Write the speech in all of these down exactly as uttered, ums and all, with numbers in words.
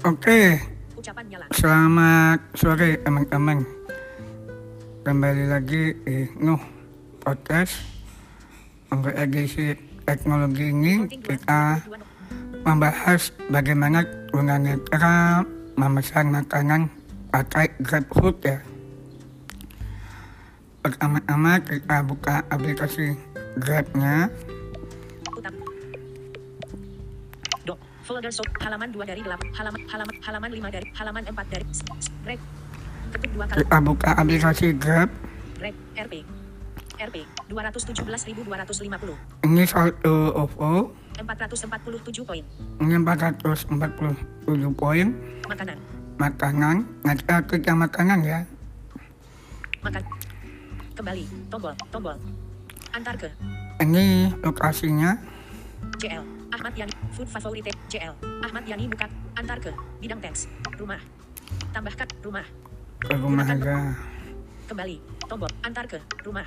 Oke, selamat sore teman-teman. Kembali lagi di Nuh Podcast. Untuk edisi teknologi ini kita membahas bagaimana gunanya cara memesan makanan pakai Grab Food ya. Pertama-tama kita buka aplikasi Grab-nya. Folder sop halaman dua dari delapan, halaman halaman halaman lima dari halaman empat dari Grab. Ketik dua kali. Kita buka aplikasi Grab. Grab R P. R P dua ratus tujuh belas ribu dua ratus lima puluh. Ini saldo O V O empat ratus empat puluh tujuh poin. Ini empat ratus empat puluh tujuh poin. Makanan. Makanan. Nanti aku yang makanan ya. Makan. Kembali. Tombol, tombol. Antar ke. Ini lokasinya. J L. Ahmad Yani, food favorite, J L. Ahmad Yani buka, antar ke, bidang teks, rumah. Tambahkan, rumah. Rumah aja. Kembali, tombol, antar ke, rumah.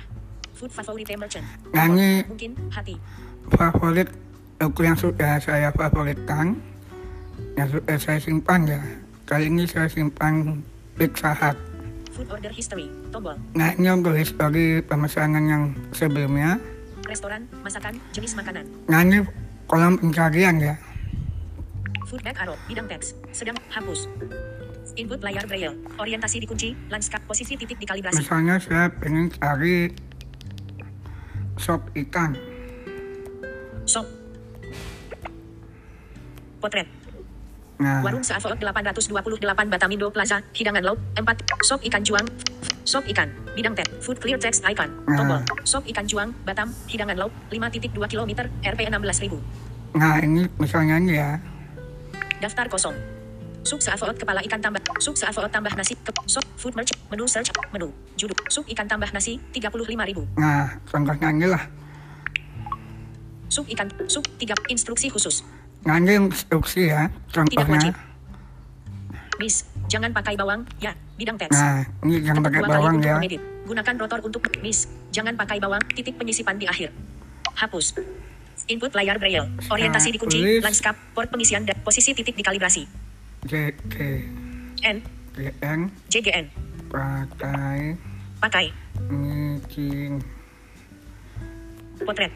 Food favorite merchant. Nyanyi, mungkin, hati. Favorit, aku yang sudah saya favoritkan. Yang sudah saya simpan ya. Kali ini saya simpan Pizza Hut. Food order history, tombol. Nyanyi untuk history pemesanan yang sebelumnya. Restoran, masakan, jenis makanan. Nyanyi kolom pencarian ya. Feedback arrow, bidang teks, sedang hapus. Input layar braille, orientasi dikunci, lanskap posisi titik dikalibrasi. Misalnya saya pengen cari sop ikan. Sop. Potret. Nah. Warung Seafood delapan ratus dua puluh delapan Batamindo Plaza, hidangan laut empat, sop ikan juang. Sop ikan, bidang teks, food clear text icon, tombol, sop ikan juang, Batam, hidangan laut, lima koma dua kilometer, R P enam belas ribu. Nah ini misalnya ini ya. Daftar kosong. Sup Seafood kepala ikan tambah, sup Seafood tambah nasi, ke, sup food merch, menu search, menu, judul, sup ikan tambah nasi, tiga puluh lima ribu. Nah, contohnya ini lah. Sup ikan, sup tiga, instruksi khusus. Nah ini instruksi ya, contohnya. Miss, jangan pakai bawang, ya. Bidang teks. Nah, ini jangan pakai bawang ya. Edit. Gunakan rotor untuk miss. Jangan pakai bawang. Titik penyisipan di akhir. Hapus. Input layar braille. Orientasi nah, dikunci. Lanskap. Port pengisian dan posisi titik dikalibrasi. J G N. J N. J G N. Pakai. Pakai. Mungkin. Potret.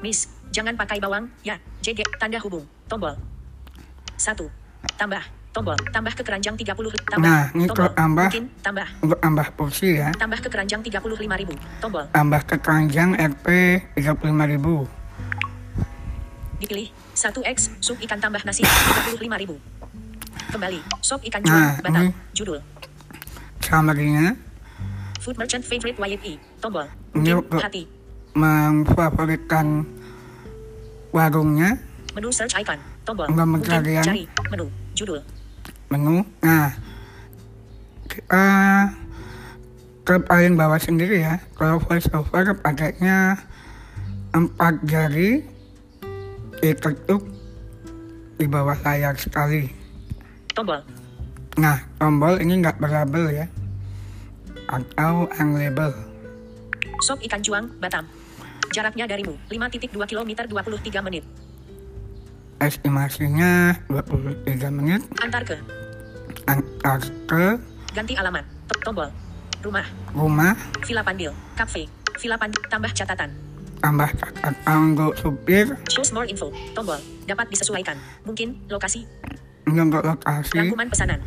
Miss. Jangan pakai bawang. Ya. J G. Tanda hubung. Tombol. Satu. Tambah. Tombol, tambah ke keranjang tiga puluh, tambah, nah, ini tombol, tambah, mungkin, tambah, untuk tambah porsi ya, tambah ke keranjang tiga puluh lima ribu, tombol, tambah ke keranjang R P tiga puluh lima ribu, dipilih, satu X, sup ikan tambah nasi, tiga puluh lima ribu, kembali, sop ikan nah, juang, batam, judul, summary-nya, food merchant favorite Y F I, tombol, mungkin, hati, memfavoritkan warungnya, menu search icon, tombol, mungkin, cari, menu, judul menu. Nah kita ke paling bawah sendiri ya. Kalau VoiceOver pakainya empat jari diketuk di bawah layar sekali. Tombol. Nah tombol ini nggak berlabel ya atau unlabel. Sop ikan juang Batam. Jaraknya darimu lima koma dua kilometer dua puluh tiga menit. Estimasinya dua puluh tiga menit. Antar ke. Antar ke. Ganti alamat. Tombol. Rumah. Rumah. Villa Pandil. Cafe. Villa Pandil. Tambah catatan. Tambah catatan untuk supir. Choose more info. Tombol. Dapat disesuaikan. Mungkin lokasi. Untuk lokasi. Rangkuman pesanan.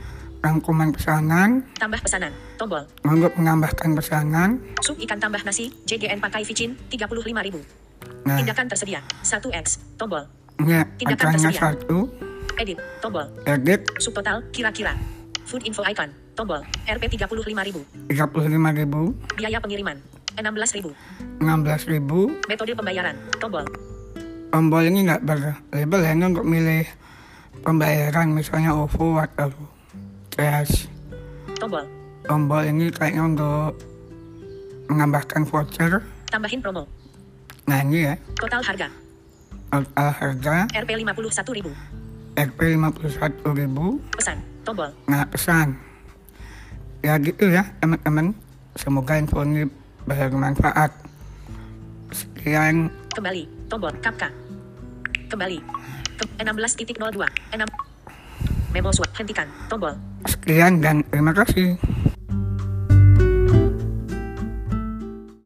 Rangkuman pesanan. Tambah pesanan. Tombol. Untuk menambahkan pesanan. Sup ikan tambah nasi. J G N pakai vicin. tiga puluh lima ribu. Nah. Tindakan tersedia. satu X. Tombol. Ya, tindakan tersedia. Satu. Edit, tombol. Edit. Subtotal, kira-kira. Food info icon, tombol. R P tiga puluh lima ribu. tiga puluh lima ribu. Biaya pengiriman, enam belas ribu. enam belas ribu. Metode pembayaran, tombol. Tombol ini nggak berlabel ya, untuk milih pembayaran, misalnya O V O atau cash. Tombol. Tombol ini kayaknya untuk menambahkan voucher. Tambahin promo. Nah ini ya. Total harga. Total harga R P lima puluh satu ribu. R P lima puluh satu ribu. Pesan, tombol. Nah, pesan. Ya gitu ya, teman-teman. Semoga info ini bermanfaat. Sekian. Kembali, tombol, kapka. Kembali. Ke enam belas titik nol dua. enam Memo suara hentikan tombol. Sekian dan terima kasih.